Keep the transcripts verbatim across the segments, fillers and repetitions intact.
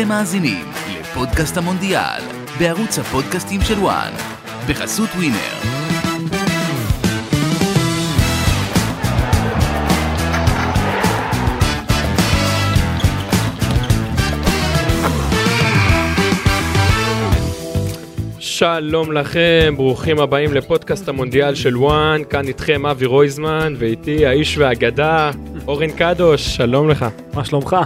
אתם מאזינים לפודקאסט המונדיאל בערוץ הפודקאסטים של וואן בחסות ווינר. שלום לכם, ברוכים הבאים לפודקאסט המונדיאל של וואן. כאן איתכם אבי רויזמן ואיתי האיש והאגדה אורן קדוש. שלום לך, מה שלומך?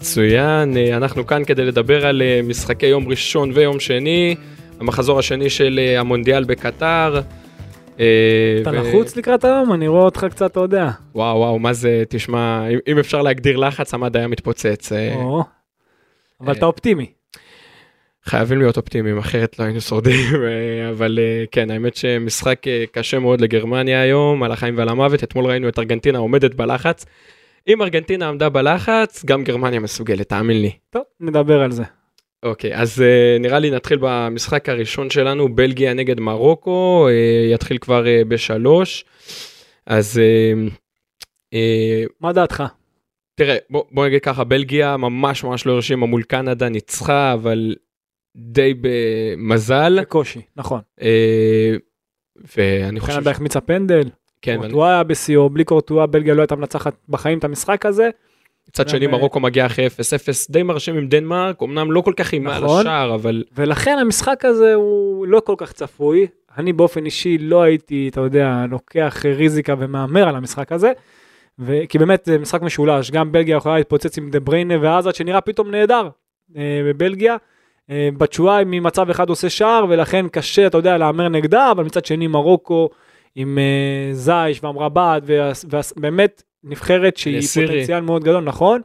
מצוין, אנחנו כאן כדי לדבר על משחקי יום ראשון ויום שני, המחזור השני של המונדיאל בקטר. אתה לחוץ לקראת היום? אני רואה אותך קצת, אתה יודע. וואו וואו, מה זה, תשמע, אם אפשר להגדיר לחץ, המד היה מתפוצץ. אבל אתה אופטימי. חייבים להיות אופטימיים, אחרת לא היינו שורדים, אבל כן, האמת שמשחק קשה מאוד לגרמניה היום, על החיים ועל המוות. אתמול ראינו את ארגנטינה עומדת בלחץ. אם ארגנטינה עמדה בלחץ, גם גרמניה מסוגלת, תאמין לי. טוב, נדבר על זה. אוקיי, אז נראה לי נתחיל במשחק הראשון שלנו, בלגיה נגד מרוקו, יתחיל כבר בשלוש, אז... מה דעתך? תראה, בוא נגיד ככה, בלגיה ממש ממש לא הרשימה מול קנדה, ניצחה, אבל... די במזל. בקושי, נכון. ואני חושב... קנדה החמיצה פנדל, קורטואה בסיור, בלי קורטואה, בלגיה לא הייתה מנצחת בחיים את המשחק הזה. מצד שני, מרוקו מגיע אחרי אפס אפס, די מרשים עם דנמרק, אמנם לא כל כך אימה על השער, אבל... ולכן המשחק הזה הוא לא כל כך צפוי, אני באופן אישי לא הייתי, אתה יודע, לוקח ריזיקה ומאמר על המשחק הזה, כי באמת זה משחק משולש, גם בלגיה יכולה להתפוצץ עם דה בריינה, ואז עד שנראה פתאום נהדר בבלגיה, בתשואה ממצב אחד עושה שער, ולכן קשה, אתה יודע, לאמר נגדה, אבל מצד שני מרוקו עם uh, זייש ואמרבד, ובאמת נבחרת שהיא לסירי. פוטנציאל מאוד גדול, נכון?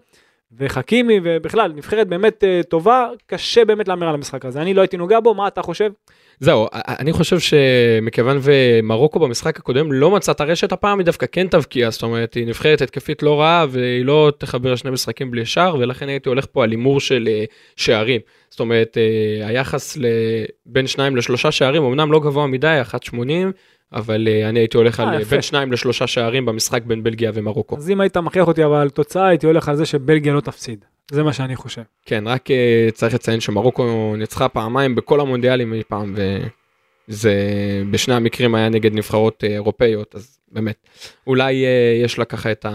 וחכימי, ובכלל, נבחרת באמת uh, טובה, קשה באמת לאמר על המשחק הזה. אני לא הייתי נוגע בו, מה אתה חושב? זהו, אני חושב שמכיוון ומרוקו במשחק הקודם לא מצא את הרשת, הפעם היא דווקא כן תבקיע, זאת אומרת, היא נבחרת התקפית לא רעה, והיא לא תחבר שני משחקים בלי שער, ולכן הייתי הולך פה על הימור של שערים. זאת אומרת, היחס בין שניים לשלושה שערים, אמנם לא גבוה מדי, אחת נקודה שמונים, אבל אני הייתי הולך על בין שניים לשלושה שערים במשחק בין בלגיה ומרוקו. אז אם היית מכריח אותי, אבל תוצאה הייתי הולך על זה שבלגיה לא תפסיד. זה מה שאני חושב. כן, רק צריך לציין שמרוקו ניצחה פעמיים בכל המונדיאלים אי פעם, וזה בשני המקרים היה נגד נבחרות אירופאיות, אז באמת, אולי יש לה ככה את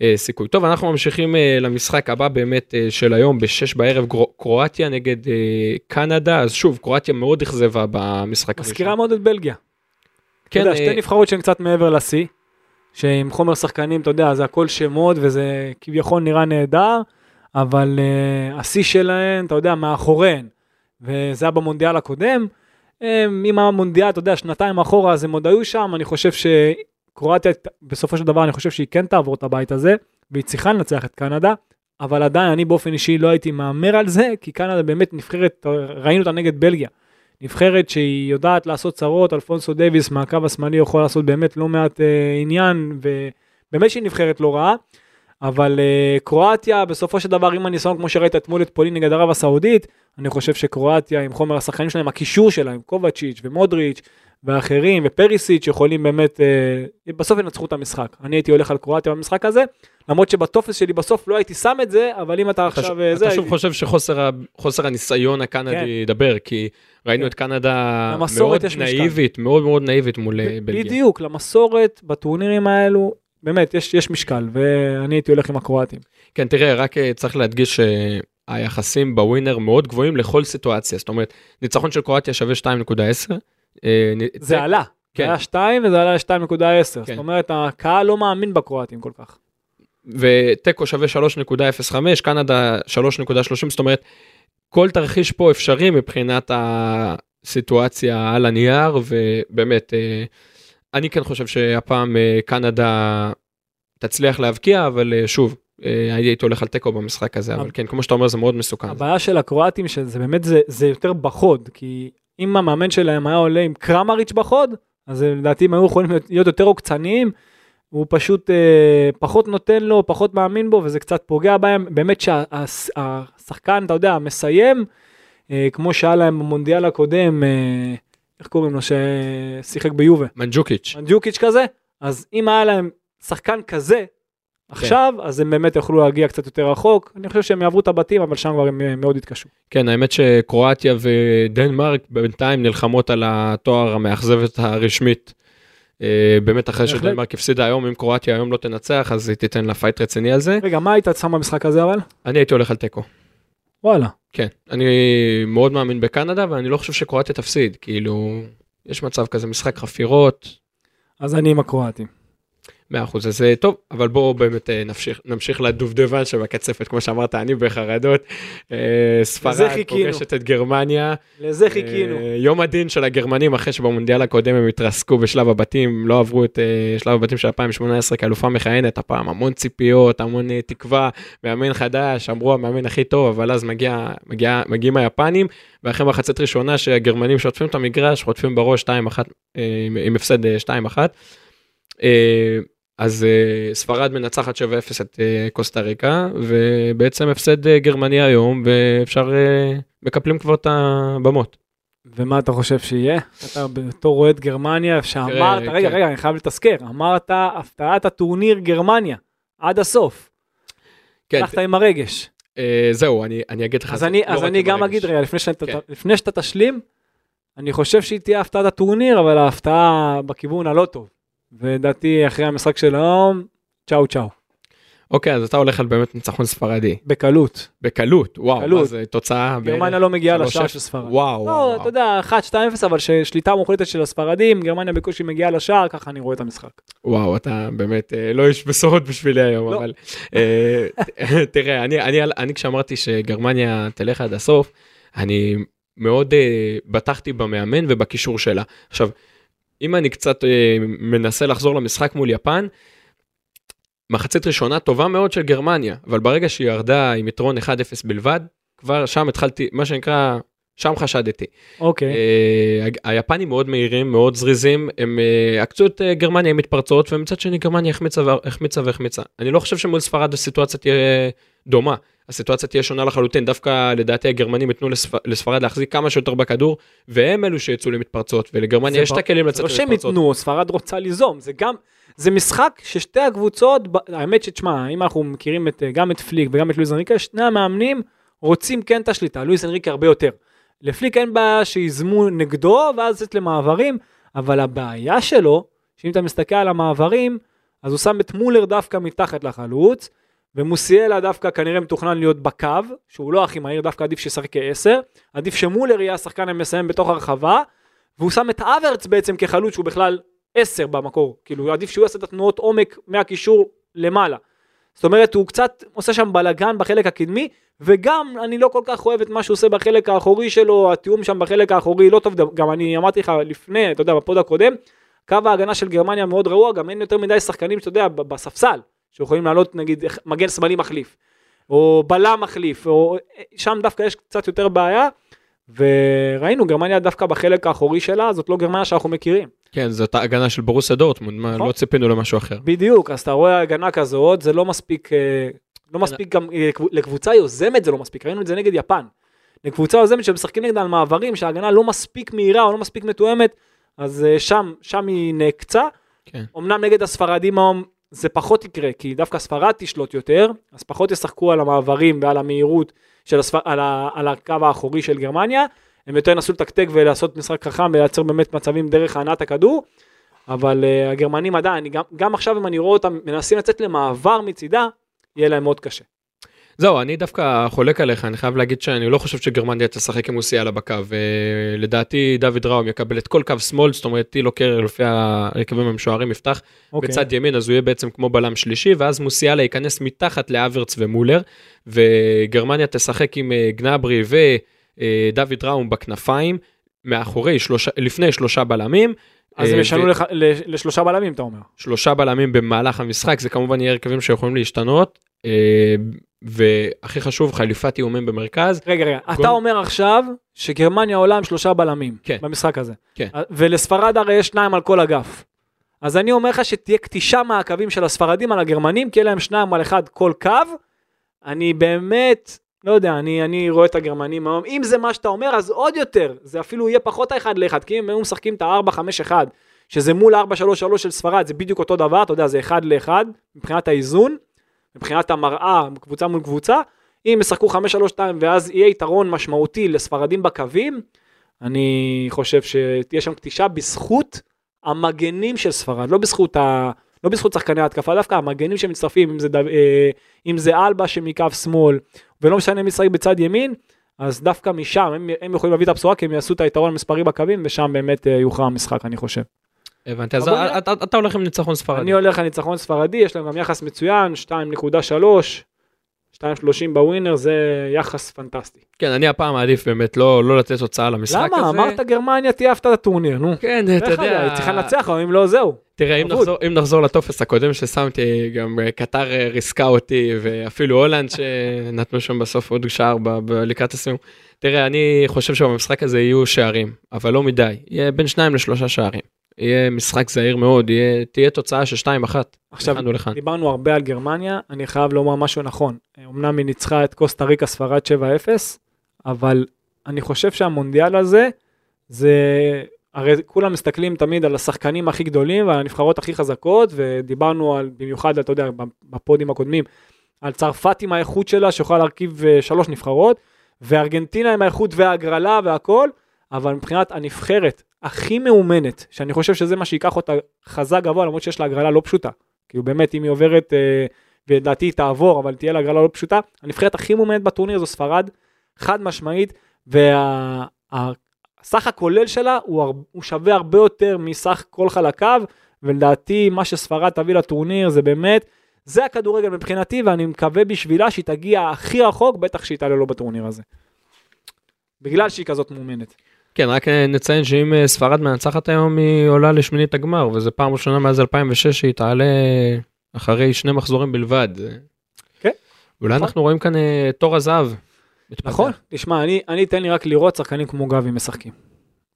הסיכוי. טוב, אנחנו ממשיכים למשחק הבא באמת של היום, בשש בערב קרואטיה נגד קנדה, אז שוב, קרואטיה מאוד אכזבה במשחק הראשון. מזכירה מאוד את בלגיה. כן. אתה יודע, שתי נבחרות שהן קצת מעבר לסי, שעם חומר שחקנים, אתה יודע, זה הכל שמות, וזה כביכול נראה נהדר, אבל uh, השיא שלהן, אתה יודע, מאחוריהן, וזה היה במונדיאל הקודם, הם, עם המונדיאל, אתה יודע, שנתיים אחורה, אז הם עוד היו שם, אני חושב שקרואטיה, בסופו של דבר, אני חושב שהיא כן תעבור את הבית הזה, והיא צריכה לנצח את קנדה, אבל עדיין, אני באופן אישי לא הייתי מאמר על זה, כי קנדה באמת נבחרת, ראינו אותה נגד בלגיה, נבחרת שהיא יודעת לעשות צרות, אלפונסו דאביס מהקו השמאלי יכול לעשות באמת לא מעט אה, עניין, ובאמת שהיא נבחרת לא רעה, אבל אה, קרואטיה בסופו של דבר עם הניסיון, כמו שראית אתמול את פולין נגד ערב הסעודית, אני חושב שקרואטיה עם חומר השחקנים שלהם, הקישור שלהם, קובצ'יץ' ומודריץ' ואחרים ופריסיץ' יכולים באמת, אה, בסוף ינצחו את המשחק. אני הייתי הולך על קרואטיה במשחק הזה, למרות שבתופס שלי בסוף לא הייתי שם את זה, אבל אם אתה עכשיו... אתה שוב חושב שחוסר הניסיון הקנדי ידבר, כי ראינו את קנדה מאוד נאיבית, מאוד מאוד נאיבית מול בלגיה. בדיוק, למסורת, בטורנירים האלו, באמת, יש משקל, ואני הייתי הולך עם הקרואטים. כן, תראה, רק צריך להדגיש שהיחסים בווינר מאוד גבוהים לכל סיטואציה, זאת אומרת, ניצחון של קרואטיה שווה שתיים נקודה עשר. זה עלה, זה עלה שתיים וזה עלה שתיים נקודה עשר, זאת אומרת, הקהל לא מאמין בקרואטים כל כך. וטקו שווה שלוש נקודה אפס חמש, קנדה שלוש נקודה שלושים, זאת אומרת, כל תרחיש פה אפשרי מבחינת הסיטואציה על הנייר, ובאמת, אני כן חושב שהפעם קנדה תצליח להבקיע, אבל שוב, הייתי הולך על טקו במשחק הזה, אבל כן, כמו שאתה אומר, זה מאוד מסוכן. הבעיה של הקרואטים, שזה באמת, זה יותר בחוד, כי אם המאמן שלהם היה עולה עם קראמריץ' בחוד, אז לדעתי הם היו יכולים להיות יותר עוקצניים, הוא פשוט אה, פחות נותן לו, פחות מאמין בו, וזה קצת פוגע בהם, באמת שהשחקן, שה, אתה יודע, מסיים, אה, כמו שהיה להם במונדיאל הקודם, אה, איך קוראים לו, ששיחק ביובה? מנג'וקיץ'. מנג'וקיץ' כזה, אז אם היה להם שחקן כזה, עכשיו, אז הם באמת יוכלו להגיע קצת יותר רחוק, אני חושב שהם יעברו את הבתים, אבל שם כבר הם מאוד התקשו. כן, האמת שקרואטיה ודנמרק בינתיים נלחמות על התואר המאכזבת הרשמית, באמת אחרי שדנמרק הפסידה היום, אם קרואטיה היום לא תנצח, אז היא תיתן לה פייט רציני על זה. רגע, מה היית שם במשחק הזה אבל? אני הייתי הולך על טקו. וואלה. כן, אני מאוד מאמין בקנדה, ואני לא חושב שקרואטיה תפסיד, כאילו, יש מצב כזה, משחק חפירות. אז אני עם הקרואטים. מאה אחוז, אז טוב, אבל בואו באמת נמשיך, נמשיך לדובדבן שבקצפת, כמו שאמרת, אני בחרדות, ספרד פוגשת את גרמניה. לזה חיכינו. יום הדין של הגרמנים, אחרי שבמונדיאל הקודם הם התרסקו בשלב הבתים, לא עברו את שלב הבתים של אלפיים שמונה עשרה, כאלופה מכהנת, הפעם המון ציפיות, המון תקווה, מאמן חדש, אמרו המאמן הכי טוב, אבל אז מגיע, מגיע, מגיעים היפנים, ואחרי מחצית ראשונה שהגרמנים שוטפים את המגרש, חוטפים בראש שתיים אחת, עם הפסד שתיים אחת, אז ספרד מנצחת שבע אפס את קוסטה ריקה, ובעצם הפסד גרמניה היום, ואפשר מקפלים כבר את הבמות. ומה אתה חושב שיהיה? אתה בתור רואה את גרמניה, שאמרת, רגע, רגע, אני חייב לתזכר, אמרת, הפתעת הטורניר גרמניה, עד הסוף. הלכת עם הרגש. זהו, אני אגיד לך. אז אני גם אגיד, רגע, לפני שאתה תשלים, אני חושב שהיא תהיה הפתעת הטורניר, אבל ההפתעה בכיוון הלא טוב. ודעתי אחרי המשחק של היום, צ'או צ'או. אוקיי, אז אתה הולך על באמת ניצחון ספרדי. בקלות. בקלות, וואו, אז תוצאה... גרמניה לא מגיעה לשער של ספרד. וואו. לא, אתה יודע, אחת שתיים אפס, אבל ששליטה מוחלטת של הספרדים, גרמניה בקושי מגיעה לשער, ככה אני רואה את המשחק. וואו, אתה באמת, לא יש בשורות בשבילי היום, אבל... תראה, אני כשאמרתי שגרמניה תלך עד הסוף, אני מאוד בטחתי במאמן ובקישור שלה. עכשיו, אם אני קצת מנסה לחזור למשחק מול יפן, מחצית ראשונה טובה מאוד של גרמניה, אבל ברגע שהיא ירדה עם יתרון אחד אפס בלבד, כבר שם התחלתי, מה שנקרא, שם חשדתי. אוקיי. היפנים מאוד מהירים, מאוד זריזים, הם עקצו את גרמניה עם מתפרצות, ומצד שני גרמניה החמיצה והחמיצה. אני לא חושב שמול ספרד הסיטואציה תהיה דומה, הסיטואציה תהיה שונה לחלוטין, דווקא לדעתי הגרמנים יתנו לספרד להחזיק כמה שיותר בכדור, והם אלו שיצאו למתפרצות, ולגרמניה יש את הכלים לצאת למתפרצות. לא שהם יתנו, ספרד רוצה ליזום, זה גם, זה משחק ששתי הקבוצות, האמת שתשמע, אם אנחנו מכירים גם את פליק וגם את לואיס אנריקה, שני המאמנים רוצים כן את השליטה, לואיס אנריקה הרבה יותר. לפליק אין בעיה שיזמו נגדו, ואז יצאת למעברים, אבל הבעיה שלו, שאם אתה מסתכל על המעברים, אז הוא שם את מולר דווקא מתחת לחלוץ, ומוסיאלה דווקא כנראה מתוכנן להיות בקו, שהוא לא הכי מהיר, דווקא עדיף שישחק כעשר, עדיף שמולר יהיה השחקן המסיים בתוך הרחבה, והוא שם את אברץ בעצם כחלוץ, שהוא בכלל עשר במקור, כאילו עדיף שהוא יעשה את התנועות עומק מהקישור למעלה. זאת אומרת, הוא קצת עושה שם בלגן בחלק הקדמי, וגם אני לא כל כך אוהב את מה שהוא עושה בחלק האחורי שלו, התיאום שם בחלק האחורי לא טוב, גם אני אמרתי לך לפני, אתה יודע, בפוד הקודם, קו ההגנה של גרמניה מאוד רעוע, גם אין יותר מדי שחקנים, אתה יודע, בספסל. שיכולים לעלות, נגיד, מגן שמאלי מחליף, או בלם מחליף, או שם דווקא יש קצת יותר בעיה, וראינו, גרמניה דווקא בחלק האחורי שלה, זאת לא גרמניה שאנחנו מכירים. כן, זאת ההגנה של ברוסדות, דורטמונד, לא ציפינו למשהו אחר. בדיוק, אז אתה רואה ההגנה כזאת, זה לא מספיק, לא מספיק גם, לקבוצה יוזמת זה לא מספיק, ראינו את זה נגד יפן, לקבוצה יוזמת שמשחקים נגד על מעברים, שההגנה לא מספיק מהירה, או לא מספיק מתואמת, אז שם, שם היא נקצה. אמנם נגד הספרדים זה פחות יקרה, כי דווקא ספרד תשלוט יותר, אז פחות ישחקו על המעברים ועל המהירות, של הספר... על, ה... על הקו האחורי של גרמניה, הם יותר ינסו לתקתק ולעשות משחק חכם, ולייצר באמת מצבים דרך הענת הכדור, אבל uh, הגרמנים עדיין, גם, גם עכשיו אם אני רואה אותם, מנסים לצאת למעבר מצידה, יהיה להם מאוד קשה. זהו, אני דווקא חולק עליך, אני חייב להגיד שאני לא חושב שגרמניה תשחק עם מוסיאלה בקו, לדעתי דוד ראום יקבל את כל קו שמאל, זאת אומרת, היא לא קרר לפי הרכבים המשוערים יפתח, בצד ימין, אז הוא יהיה בעצם כמו בלם שלישי, ואז מוסיאלה ייכנס מתחת לאברץ ומולר, וגרמניה תשחק עם גנברי ודוד ראום בכנפיים, מאחורי, לפני שלושה בלמים, אז הם ישנו לשלושה בלמים, אתה אומר. שלושה בלמים במהלך המשחק, זה כמובן יהיה הרכבים שיכולים להשתנות, והכי חשוב, חליפת איומים במרכז. רגע, רגע, אתה אומר עכשיו שגרמניה עולה עם שלושה בלמים במשחק הזה. ולספרד הרי יש שניים על כל אגף. אז אני אומר לך שתהיה קטישה מהקווים של הספרדים על הגרמנים, כי להם שניים על אחד כל קו. אני באמת, לא יודע, אני רואה את הגרמנים היום. אם זה מה שאתה אומר, אז עוד יותר. זה אפילו יהיה פחות האחד לאחד, כי אם הם משחקים את ה-ארבע חמש אחד, שזה מול ארבע שלוש שלוש של ספרד, זה בדיוק אותו דבר, אתה יודע, זה אחד לאחד מבחינת האיזון. מבחינת המראה, קבוצה מול קבוצה, אם ישחקו חמש שלוש שתיים ואז יהיה יתרון משמעותי לספרדים בקווים, אני חושב שתהיה שם קטישה בזכות המגנים של ספרד, לא בזכות ה... לא בזכות שחקני ההתקפה, דווקא המגנים שמצטרפים, אם זה, דו, אם זה אלבה שמקו שמאל, ולא משנה מי שחק בצד ימין, אז דווקא משם, הם, הם יכולים להביא את הבשורה, כי הם יעשו את היתרון המספרי בקווים, ושם באמת יוכרע המשחק, אני חושב. הבנתי, אז אני... אתה, אתה הולך עם ניצחון ספרדי. אני הולך עם ניצחון ספרדי, יש להם גם יחס מצוין, שתיים נקודה שלוש, שתיים נקודה שלושים בווינר, זה יחס פנטסטי. כן, אני הפעם מעדיף באמת לא, לא לתת הוצאה למשחק למה? הזה. למה? אמרת גרמניה תייפת את הטורניר, נו. כן, אתה יודע. צריך לנצח, אבל אם לא, זהו. תראה, אם נחזור, אם נחזור לטופס הקודם ששמתי, גם קטר ריסקה אותי, ואפילו הולנד שנתנו שם בסוף עוד שער בלקראת הסיום. תראה, אני חושב שבמשחק הזה יהיו שערים, אבל לא מדי. יהיה בין שניים לשלושה שערים. יהיה משחק זהיר מאוד, יהיה, תהיה תוצאה של שתיים אחת. עכשיו, דיברנו הרבה על גרמניה, אני חייב לומר משהו נכון. אמנם היא ניצחה את קוסטה ריקה ספרד שבע אפס, אבל אני חושב שהמונדיאל הזה, זה... הרי כולם מסתכלים תמיד על השחקנים הכי גדולים ועל הנבחרות הכי חזקות, ודיברנו על, במיוחד, אתה יודע, בפודים הקודמים, על צרפת עם האיכות שלה, שיכולה להרכיב שלוש נבחרות, וארגנטינה עם האיכות וההגרלה והכל, אבל מבחינת הנבחרת הכי מאומנת, שאני חושב שזה מה שיקח אותה חזק גבוה, למרות שיש לה הגרלה לא פשוטה, כי באמת אם היא עוברת, ודעתי תעבור, אבל תהיה לה הגרלה לא פשוטה, הנבחרת הכי מאומנת בטורניר זו ספרד, חד משמעית, וה... הסך הכולל שלה הוא שווה הרבה יותר מסך כל חלקיו, ולדעתי מה שספרד תביא לטורניר זה באמת, זה הכדורגל מבחינתי, ואני מקווה בשבילה שהיא תגיע הכי רחוק, בטח שהיא תעלה לו בטורניר הזה. בגלל שהיא כזאת מאומנת. כן, רק נציין שאם ספרד מנצחת היום, היא עולה לשמינית הגמר, וזה פעם ראשונה מאז אלפיים ושש שהיא תעלה אחרי שני מחזורים בלבד. כן. אולי אנחנו רואים כאן תור הזהב. נכון, תשמע, אני, אני אתן לי רק לראות שחקנים כמו גבי משחקים.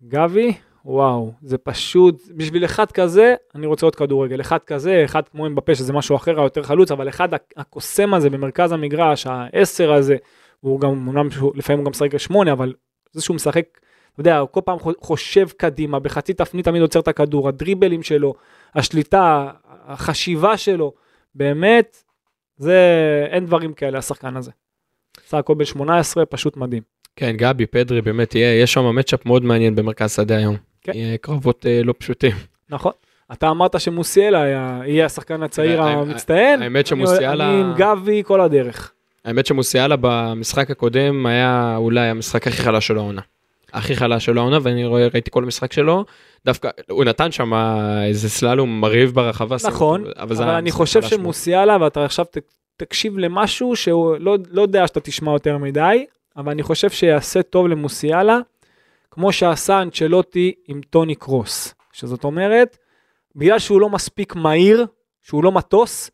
גבי, וואו, זה פשוט, בשביל אחד כזה, אני רוצה עוד כדורגל, אחד כזה, אחד כמו אמבפה, שזה משהו אחר, היותר חלוץ, אבל אחד, הקוסם הזה במרכז המגרש, העשר הזה, הוא גם, לפעמים הוא גם שחק שמונה, אבל זה שהוא משחק, אתה יודע, הוא כל פעם חושב קדימה, בחצי תפנית תמיד עוצר את הכדור, הדריבלים שלו, השליטה, החשיבה שלו, באמת, זה, אין דברים כאלה, השחקן הזה. סעקו בין שמונה עשרה, פשוט מדהים. כן, גבי, פדרי, באמת יהיה, יש שם המצ'אפ מאוד מעניין במרכז שדה היום. כן. יהיה קרבות אה, לא פשוטים. נכון. אתה אמרת שמוסיאלה היה, יהיה השחקן הצעיר המצטיין. האמת שמוסיאלה... אני עם גבי כל הדרך. האמת שמוסיאלה במשחק הקודם היה אולי המשחק הכי חלש של העונה. הכי חלש של העונה, ואני רואה, ראיתי כל המשחק שלו, דווקא, הוא נתן שם איזה סללום מרהיב ברחבה. נכון, סלט, אבל, אבל אני חושב שמוסיאלה, ואתה עכשיו תקשיב למשהו שלא לא יודע שאתה תשמע יותר מדי, אבל אני חושב שיעשה טוב למוסיאלה, כמו שעשה אנצ'לוטי עם טוני קרוס, שזאת אומרת, בגלל שהוא לא מספיק מהיר, שהוא לא מטוס,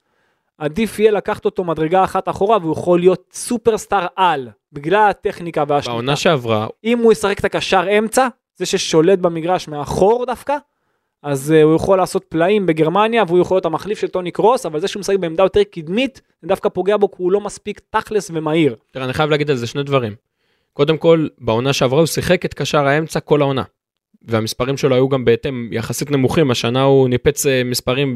עדיף יהיה לקחת אותו מדרגה אחת אחורה, והוא יכול להיות סופרסטאר על, בגלל הטכניקה והשליטה. בעונה שעברה. אם הוא ישחק את הקשר אמצע, זה ששולט במגרש מאחור דווקא, אז הוא יכול לעשות פלאים בגרמניה, והוא יכול להיות המחליף של טוני קרוס, אבל זה שהוא משחק בעמדה יותר קדמית, דווקא פוגע בו, כי הוא לא מספיק תכלס ומהיר. תראה, אני חייב להגיד על זה שני דברים. קודם כל, בעונה שעברה הוא שיחק את קשר האמצע כל העונה, והמספרים שלו היו גם בהתאם יחסית נמוכים, השנה הוא ניפץ מספרים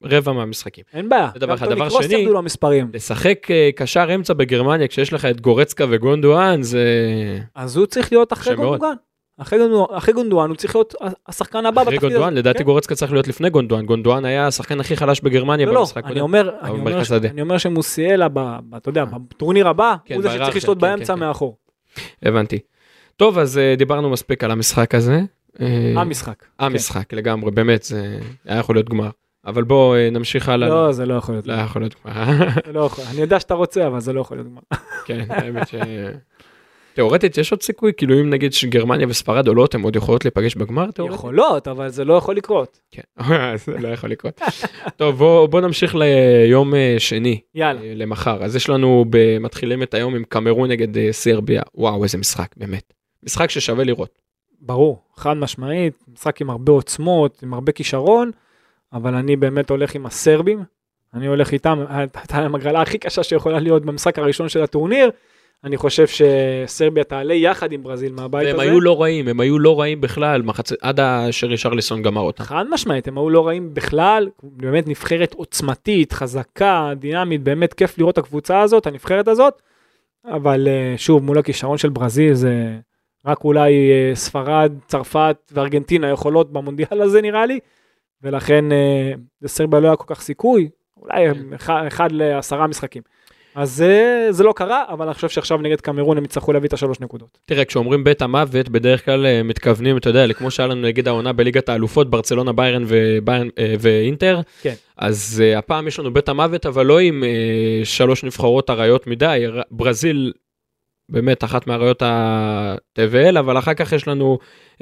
ברבע מהמשחקים. אין בעיה, גם טוני קרוס ירדו לו המספרים. לשחק קשר אמצע בגרמניה, כשיש לך את גורצקה וגונדואן, זה... אז הוא צריך להיות אחרי גונדואן. אחרי גונדואן הוא צריך להיות השחקן הבא בתפקיד הזה. אחרי גונדואן, לדעתי גורצקה צריך להיות לפני גונדואן. גונדואן היה השחקן הכי חלש בגרמניה במשחק. לא, לא, אני אומר שמוסיאלה, אתה יודע, בטורניר הבא, הוא זה שצריך לשלוט באמצע מאחור. הבנתי. טוב, אז דיברנו מספיק על המשחק הזה. המשחק. המשחק, לגמרי, באמת, זה היה יכול להיות גמר. אבל בוא נמשיך הלאה. לא, זה לא יכול להיות. לא יכול להיות גמר. אני יודע שאתה רוצה, אבל זה לא יכול להיות גמר. כן, האמת ש... תיאורטית, יש עוד סיכוי, כאילו אם נגיד שגרמניה וספרד עולות, הן עוד יכולות להיפגש בגמר, תיאורטית? יכולות, אבל זה לא יכול לקרות. כן, זה לא יכול לקרות. טוב, בואו נמשיך ליום שני, למחר. אז יש לנו, מתחילים את היום עם קמרון נגד סרביה. וואו, איזה משחק, באמת. משחק ששווה לראות. ברור, חד משמעית, משחק עם הרבה עוצמות, עם הרבה כישרון, אבל אני באמת הולך עם הסרבים, אני הולך איתם, הייתה להם הגרלה הכי קשה שיכולה להיות במשחק הראשון של הטורניר, אני חושב שסרביה תעלה יחד עם ברזיל מהבית הזה. והם היו לא רעים, הם היו לא רעים בכלל, עד אשר שרלסון גמר אותם. חד משמעית, הם היו לא רעים בכלל, באמת נבחרת עוצמתית, חזקה, דינמית, באמת כיף לראות הקבוצה הזאת, הנבחרת הזאת, אבל שוב, מול הכישרון של ברזיל, זה רק אולי ספרד, צרפת וארגנטינה יכולות במונדיאל הזה נראה לי, ולכן לסרביה לא היה כל כך סיכוי, אולי אחד לעשרה משחקים. אז זה, זה לא קרה, אבל אני חושב שעכשיו נגד קמרון הם יצטרכו להביא את השלוש נקודות. תראה, כשאומרים בית המוות, בדרך כלל מתכוונים, אתה יודע, כמו שהיה לנו נגד העונה בליגת האלופות, ברצלונה, ביירן ואינטר, כן. אז uh, הפעם יש לנו בית המוות, אבל לא עם uh, שלוש נבחרות הרעיות מדי, ברזיל באמת אחת מהרעיות ה-טי וי אל, אבל אחר כך יש לנו uh,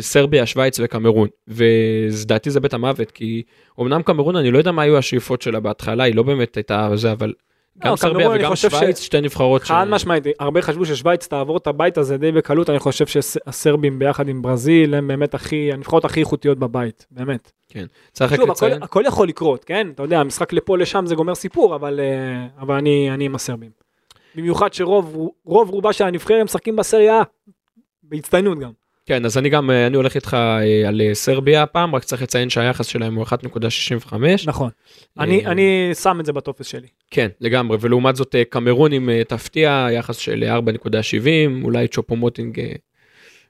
סרביה, שוויץ וקמרון, ודעתי זה בית המוות, כי אמנם קמרון, אני לא יודע מה היו השאיפות שלה בהתחלה, היא לא באמת הייתה זה, אבל... גם סרביה וגם שוויץ, שתי נבחרות. חד משמעית, הרבה חשבו ששוויץ תעבור את הבית הזה די בקלות, אני חושב שהסרבים ביחד עם ברזיל, הם באמת הנבחרות הכי איכותיות בבית, באמת. כן, צריך רק לציין. הכל יכול לקרות, כן? אתה יודע, המשחק לפה לשם זה גומר סיפור, אבל אני עם הסרבים. במיוחד שרוב רובה של הנבחרים הם משחקים בסריה, בהצטיינות גם. כן, אז אני גם, אני הולך איתך על סרביה הפעם, רק צריך לציין שהיחס שלהם הוא אחת נקודה שישים וחמש. נכון, אני, אני שם את זה בטופס שלי. כן, לגמרי, ולעומת זאת קמרונים תפתיע, יחס של ארבע נקודה שבעים, אולי צ'ופו מוטינג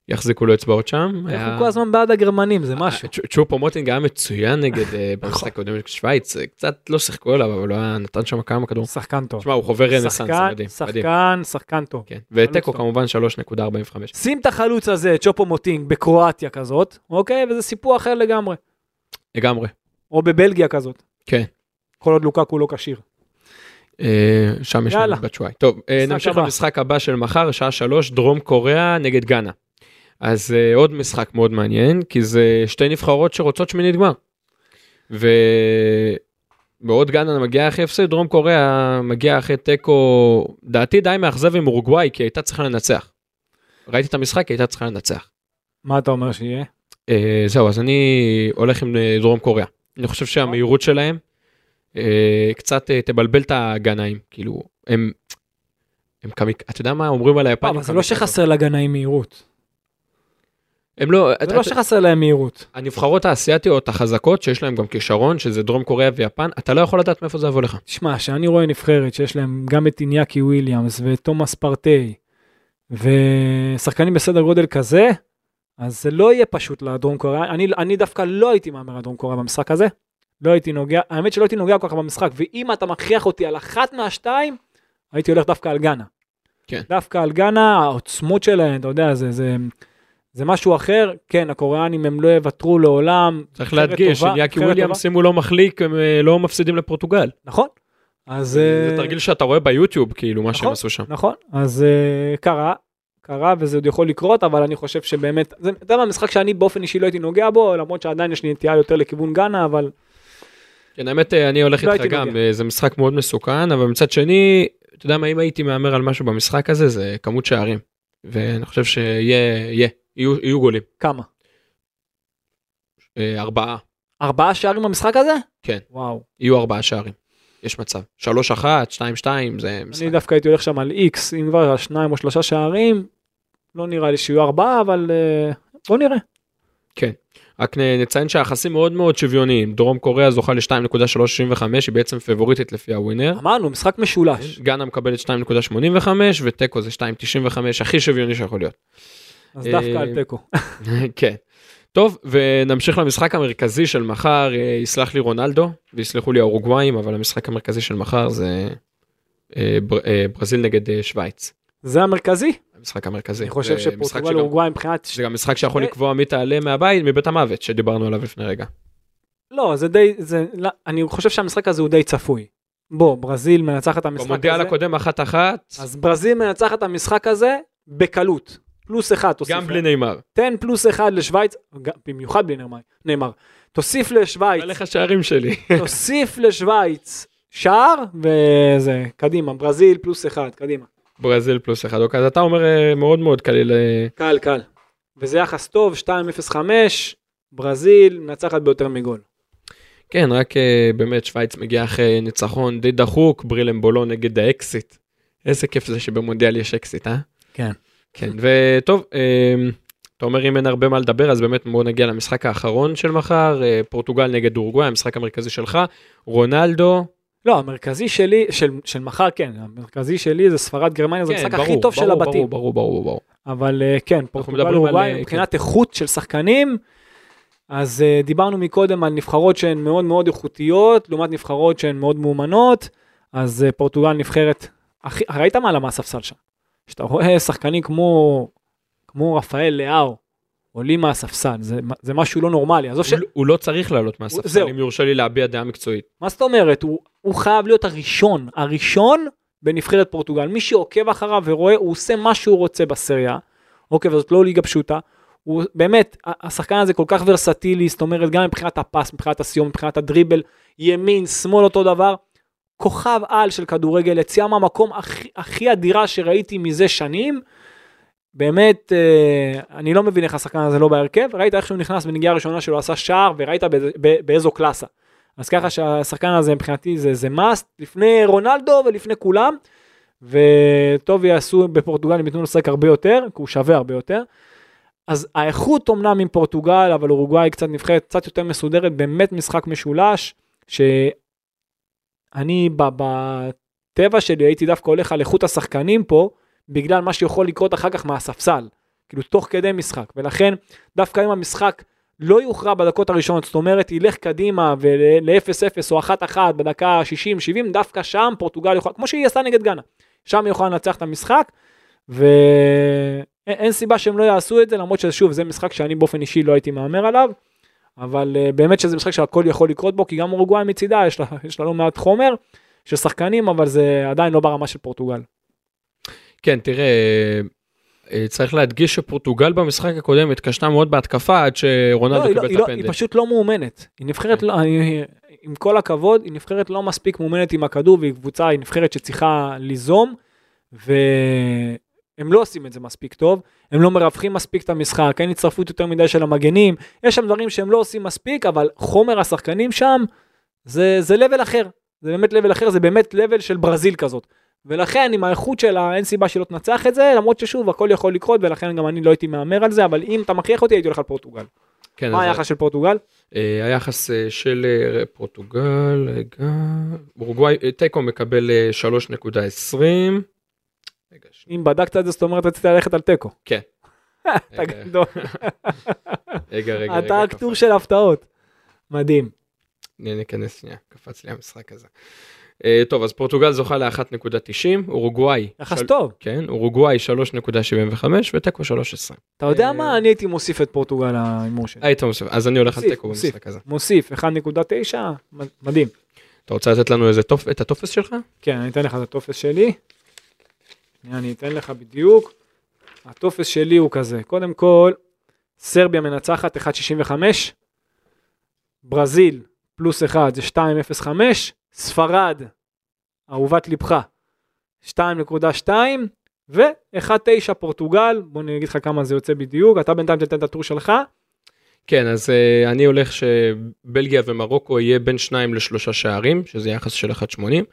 יחזיקו לו אצבעות שם. אנחנו כל הזמן בעד הגרמנים, זה משהו. צ'ופו מוטינג היה מצוין נגד במשחק הקודם של שוויץ, קצת לא שיחקו עליו, אבל הוא נתן שם כמה כדור. שחקן טוב. תשמע, הוא חובר רנסנס, מדהים. שחקן, שחקן טוב. כן, וטקו כמובן שלוש נקודה ארבעים וחמש. שים את החלוץ הזה, צ'ופו מוטינג, בקרואטיה כזאת, אוקיי, וזה סיפור אחר לגמרי. לגמרי. או בבלגיה כזאת. כן. כל עוד לוקאקו לא כשיר. שם יש לנו בצ'וואי. טוב, נמשיך למשחק הבא של מחר, שעה שלוש, דרום קוריאה נגד גאנה. אז uh, עוד משחק מאוד מעניין, כי זה שתי נבחרות שרוצות שמינית גמר. ובעוד גאנה מגיעה אחרי הפסד, דרום קוריאה מגיעה אחרי טקו, דעתי די מאכזב עם אורוגוואי, כי הייתה צריכה לנצח. ראיתי את המשחק, הייתה צריכה לנצח. מה אתה אומר שיהיה? Uh, זהו, אז אני הולך עם דרום קוריאה. אני חושב שהמהירות שלהם, uh, קצת uh, תבלבל את הגנאים, כאילו, הם, הם קמיק... אתה יודע מה אומרים על היפנים? אבל זה לא שחסר לגנאים מהירות. הם לא, זה לא שחסר להם מהירות. הנבחרות האסיאטיות החזקות, שיש להם גם כישרון, שזה דרום קוריאה ויפן, אתה לא יכול לדעת מאיפה זה יבוא לך. תשמע, שאני רואה נבחרת שיש להם גם את אינייקי וויליאמס, ותומאס פרטי, ושחקנים בסדר גודל כזה, אז זה לא יהיה פשוט לדרום קוריאה. אני, אני דווקא לא הייתי מאמר לדרום קוריאה במשחק הזה, לא הייתי נוגע, האמת שלא הייתי נוגע כל כך במשחק, ואם אתה מכריח אותי על אחת מהשתיים, הייתי הולך דווקא על גאנה. כן. דווקא על גאנה, העוצמות שלהם, אתה יודע, זה, זה... זה משהו אחר, כן, הקוריאנים הם לא יוותרו לעולם. צריך להדגיש, יאקי וויליאמס אם הוא לא מחליק, הם לא מפסידים לפורטוגל. נכון. זה תרגיל שאתה רואה ביוטיוב, כאילו, מה שהם עשו שם. נכון, אז קרה, קרה, וזה עוד יכול לקרות, אבל אני חושב שבאמת, זה גם המשחק שאני באופן אישי לא הייתי נוגע בו, למרות שעדיין יש לי נטייה יותר לכיוון גאנה, אבל... כן, האמת, אני הולך איתך גם, זה משחק מאוד מסוכן, אבל מצד שני, אתה יודע מה, אם הייתי מאמר על משהו במשחק הזה, זה כמות שערים, ואני חושב שיהיה יהיו, יהיו גולים. כמה? ארבעה. ארבעה שערים במשחק הזה? כן. וואו. יהיו ארבעה שערים. יש מצב. שלוש אחת, שתיים שתיים, זה משחק. אני דווקא הייתי הולך שם על איקס, אם כבר שניים או שלושה שערים, לא נראה לי שיהיו ארבעה, אבל בוא נראה. כן. רק נציין שהיחסים מאוד מאוד שוויוניים. דרום קוריאה זוכה ל-שתיים נקודה שלוש חמש, היא בעצם פבוריטית לפי הווינר. אמרנו, משחק משולש. גאנה מקבלת שתיים נקודה שמונים וחמש, וטקו זה שתיים נקודה תשעים וחמש, הכי שוויוני שיכול להיות. אז דווקא על טקו. כן. טוב, ונמשיך למשחק המרכזי של מחר, יסלח לי רונלדו, ויסלחו לי האורוגוואים, אבל המשחק המרכזי של מחר זה ברזיל נגד שוויץ. זה המרכזי? המשחק המרכזי. אני חושב שפורטוגל ואורוגוואי מבחינת... זה גם משחק שיכול לקבוע מי תעלה מהבית, מבית המוות, שדיברנו עליו לפני רגע. לא, זה די... אני חושב שהמשחק הזה הוא די צפוי. בוא, ברזיל מנצחת את המשחק הזה. במונדיאל הקודם אחת אחת. אז ברזיל מנצחת את המשחק הזה בקלות. פלוס אחד, תוסיף. גם בלי נאמר. תן פלוס אחד לשוויץ, במיוחד בלי נאמר. תוסיף לשוויץ. עליך השערים שלי. תוסיף לשוויץ שער, וזה, קדימה, ברזיל פלוס אחד, קדימה. ברזיל פלוס אחד, אוקיי, אז אתה אומר מאוד מאוד קל. קל, קל. וזה יחס טוב, שתיים נקודה אפס חמש, ברזיל נצחת ביותר מגול. כן, רק באמת שוויץ מגיע אחרי ניצחון די דחוק, בריל אמבולו נגד האקסיט. איזה כיף זה שבמונדיאל יש אקסיט, אה? כן. כן, וטוב, אתה אומר אם אין הרבה מה לדבר, אז באמת בואו נגיע למשחק האחרון של מחר, פורטוגל נגד אורוגוואי, המשחק המרכזי שלך, רונלדו. לא, המרכזי שלי, של, של מחר, כן, המרכזי שלי זה ספרד גרמניה, כן, זה המשחק הכי טוב ברור, של הבתים. ברור, ברור, ברור, ברור. אבל כן, פורטוגל אורוגוואי, מבחינת כן. איכות של שחקנים, אז uh, דיברנו מקודם על נבחרות שהן מאוד מאוד איכותיות, לעומת נבחרות שהן מאוד מאומנות, אז uh, פורטוגל נבחרת, אח... ראית מה למה הספסל שם? שאתה רואה שחקנים כמו, כמו רפאל לאהו, עולים מהספסל, זה, זה משהו לא נורמלי. הוא, ש... הוא לא צריך לעלות מהספסל, אם יורשה לי להביע דעה מקצועית. מה זאת אומרת? הוא, הוא חייב להיות הראשון, הראשון בנבחרת פורטוגל. מי שעוקב אחריו ורואה, הוא עושה מה שהוא רוצה בסריה, אוקיי, וזאת לא ליגה פשוטה, הוא באמת, השחקן הזה כל כך ורסטילי, זאת אומרת, גם מבחינת הפס, מבחינת הסיום, מבחינת הדריבל, ימין, שמאל, אותו דבר, כוכב על של כדורגל, יציאה מהמקום הכי, הכי אדירה שראיתי מזה שנים, באמת, אה, אני לא מבין איך השחקן הזה לא בהרכב, ראית איך שהוא נכנס בנגיעה הראשונה שלו, עשה שער, וראית בא, בא, באיזו קלאסה, אז ככה שהשחקן הזה מבחינתי זה, זה מאסט, לפני רונלדו ולפני כולם, וטוב יעשו בפורטוגל, אם יתנו לשחק הרבה יותר, כי הוא שווה הרבה יותר, אז האיכות אומנם עם פורטוגל, אבל אורוגוואי קצת נבחרת, קצת יותר מסודרת, באמת משחק משולש, שאני בטבע שלי הייתי דווקא הולך על איכות השחקנים פה, בגלל מה שיכול לקרות אחר כך מהספסל, כאילו תוך כדי משחק, ולכן דווקא אם המשחק לא יוכרע בדקות הראשונות, זאת אומרת, ילך קדימה ול-אפס אפס או אחת אחת בדקה שישים שבעים, דווקא שם פורטוגל יוכל, כמו שהיא עשתה נגד גנה, שם יוכל לנצח את המשחק, ו... אין סיבה שהם לא יעשו את זה, למרות ששוב, זה משחק שאני באופן אישי לא הייתי מאמר עליו, אבל באמת שזה משחק שהכל יכול לקרות בו, כי גם אורוגוואי מצידה, יש לה לא מעט חומר של שחקנים, אבל זה עדיין לא ברמה של פורטוגל. כן, תראה, צריך להדגיש שפורטוגל במשחק הקודם התקשתה מאוד בהתקפה, עד שרונלדו קיבל את הפנדל. היא פשוט לא מאומנת, היא נבחרת, עם כל הכבוד, היא נבחרת לא מספיק מאומנת עם הכדור, והיא קבוצה, היא נבחרת שצריכה ליזום, ו... הם לא עושים את זה מספיק טוב, הם לא מרווחים מספיק את המשחק, אין הצטרפות יותר מדי של המגנים, יש שם דברים שהם לא עושים מספיק, אבל חומר השחקנים שם, זה, זה לבל אחר, זה באמת לבל אחר, זה באמת לבל של ברזיל כזאת, ולכן עם האיכות שלה, אין סיבה שלא תנצח את זה, למרות ששוב, הכל יכול לקרות, ולכן גם אני לא הייתי מאמר על זה, אבל אם אתה מכריח אותי, הייתי הולך על פורטוגל. כן, מה היחס של פורטוגל? היחס של פורטוגל, רגע, אורוגוואי, טייקו מקבל שלוש נקודה עשרים, אם בדקת את זה, זאת אומרת, רציתי ללכת על טקו. כן. אתה גדול. רגע, רגע. אתה הכתור של הפתעות. מדהים. ניכנס שנייה, קפץ לי המשחק הזה. טוב, אז פורטוגל זוכה ל-אחת נקודה תשעים, אורוגוואי. יחס טוב. כן, אורוגוואי שלוש נקודה שבעים וחמש וטקו שלוש עשרה. אתה יודע מה? אני הייתי מוסיף את פורטוגל לאימור שלי. היית מוסיף, אז אני הולך על טקו במשחק הזה. מוסיף, אחת נקודה תשע, מדהים. אתה רוצה לתת לנו את הטופס שלך? כן, אני אתן לך את הטופס שלי. אני אתן לך בדיוק, הטופס שלי הוא כזה, קודם כל, סרביה מנצחת אחת נקודה שישים וחמש, ברזיל פלוס אחת זה שתיים נקודה אפס חמש, ספרד, אהובת ליבך, שתיים נקודה שתיים, ו-אחת נקודה תשע פורטוגל, בוא נגיד לך כמה זה יוצא בדיוק, אתה בינתיים תתן את הטור שלך. כן, אז uh, אני הולך שבלגיה ומרוקו יהיה בין שניים לשלושה שערים, שזה יחס של אחת נקודה שמונים,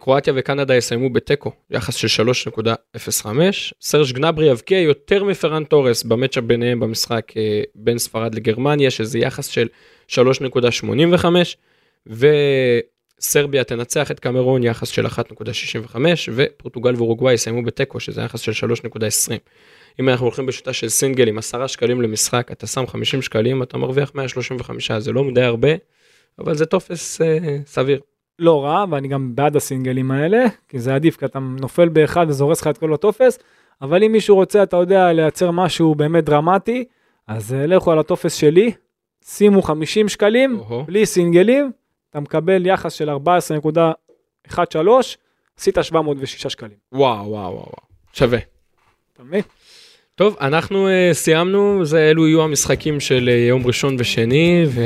קרואטיה וקנדה יסיימו בטקו, יחס של שלוש נקודה אפס חמש, סרש גנברי יבקיע יותר מפרן טורס במצ'אפ ביניהם במשחק בין ספרד לגרמניה, שזה יחס של שלוש נקודה שמונים וחמש, וסרביה תנצח את קמרון, יחס של אחת נקודה שישים וחמש, ופורטוגל ואורוגוואי יסיימו בטקו, שזה יחס של שלוש נקודה עשרים. אם אנחנו הולכים בשיטה של סינגל עם עשרה שקלים למשחק, אתה שם חמישים שקלים, אתה מרוויח מאה שלושים וחמש, זה לא מדי הרבה, אבל זה טופס אה, סביר. לא רע, ואני גם בעד הסינגלים האלה, כי זה עדיף, כי אתה נופל באחד וזורס לך את כל הטופס, אבל אם מישהו רוצה, אתה יודע, לייצר משהו באמת דרמטי, אז לכו על הטופס שלי, שימו חמישים שקלים, בלי סינגלים, אתה מקבל יחס של ארבע עשרה נקודה אחת שלוש, עשית שבע מאות ושישה שקלים. וואו, וואו, וואו, שווה. תמיד. טוב, אנחנו סיימנו, זה אלו יהיו המשחקים של יום ראשון ושני, ו...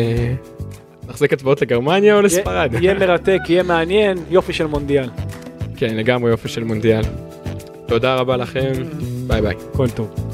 נחזיק אצבעות לגרמניה או לספרד? יהיה מרתק, יהיה מעניין, יופי של מונדיאל. כן, לגמרי יופי של מונדיאל. תודה רבה לכם, ביי ביי. כל טוב.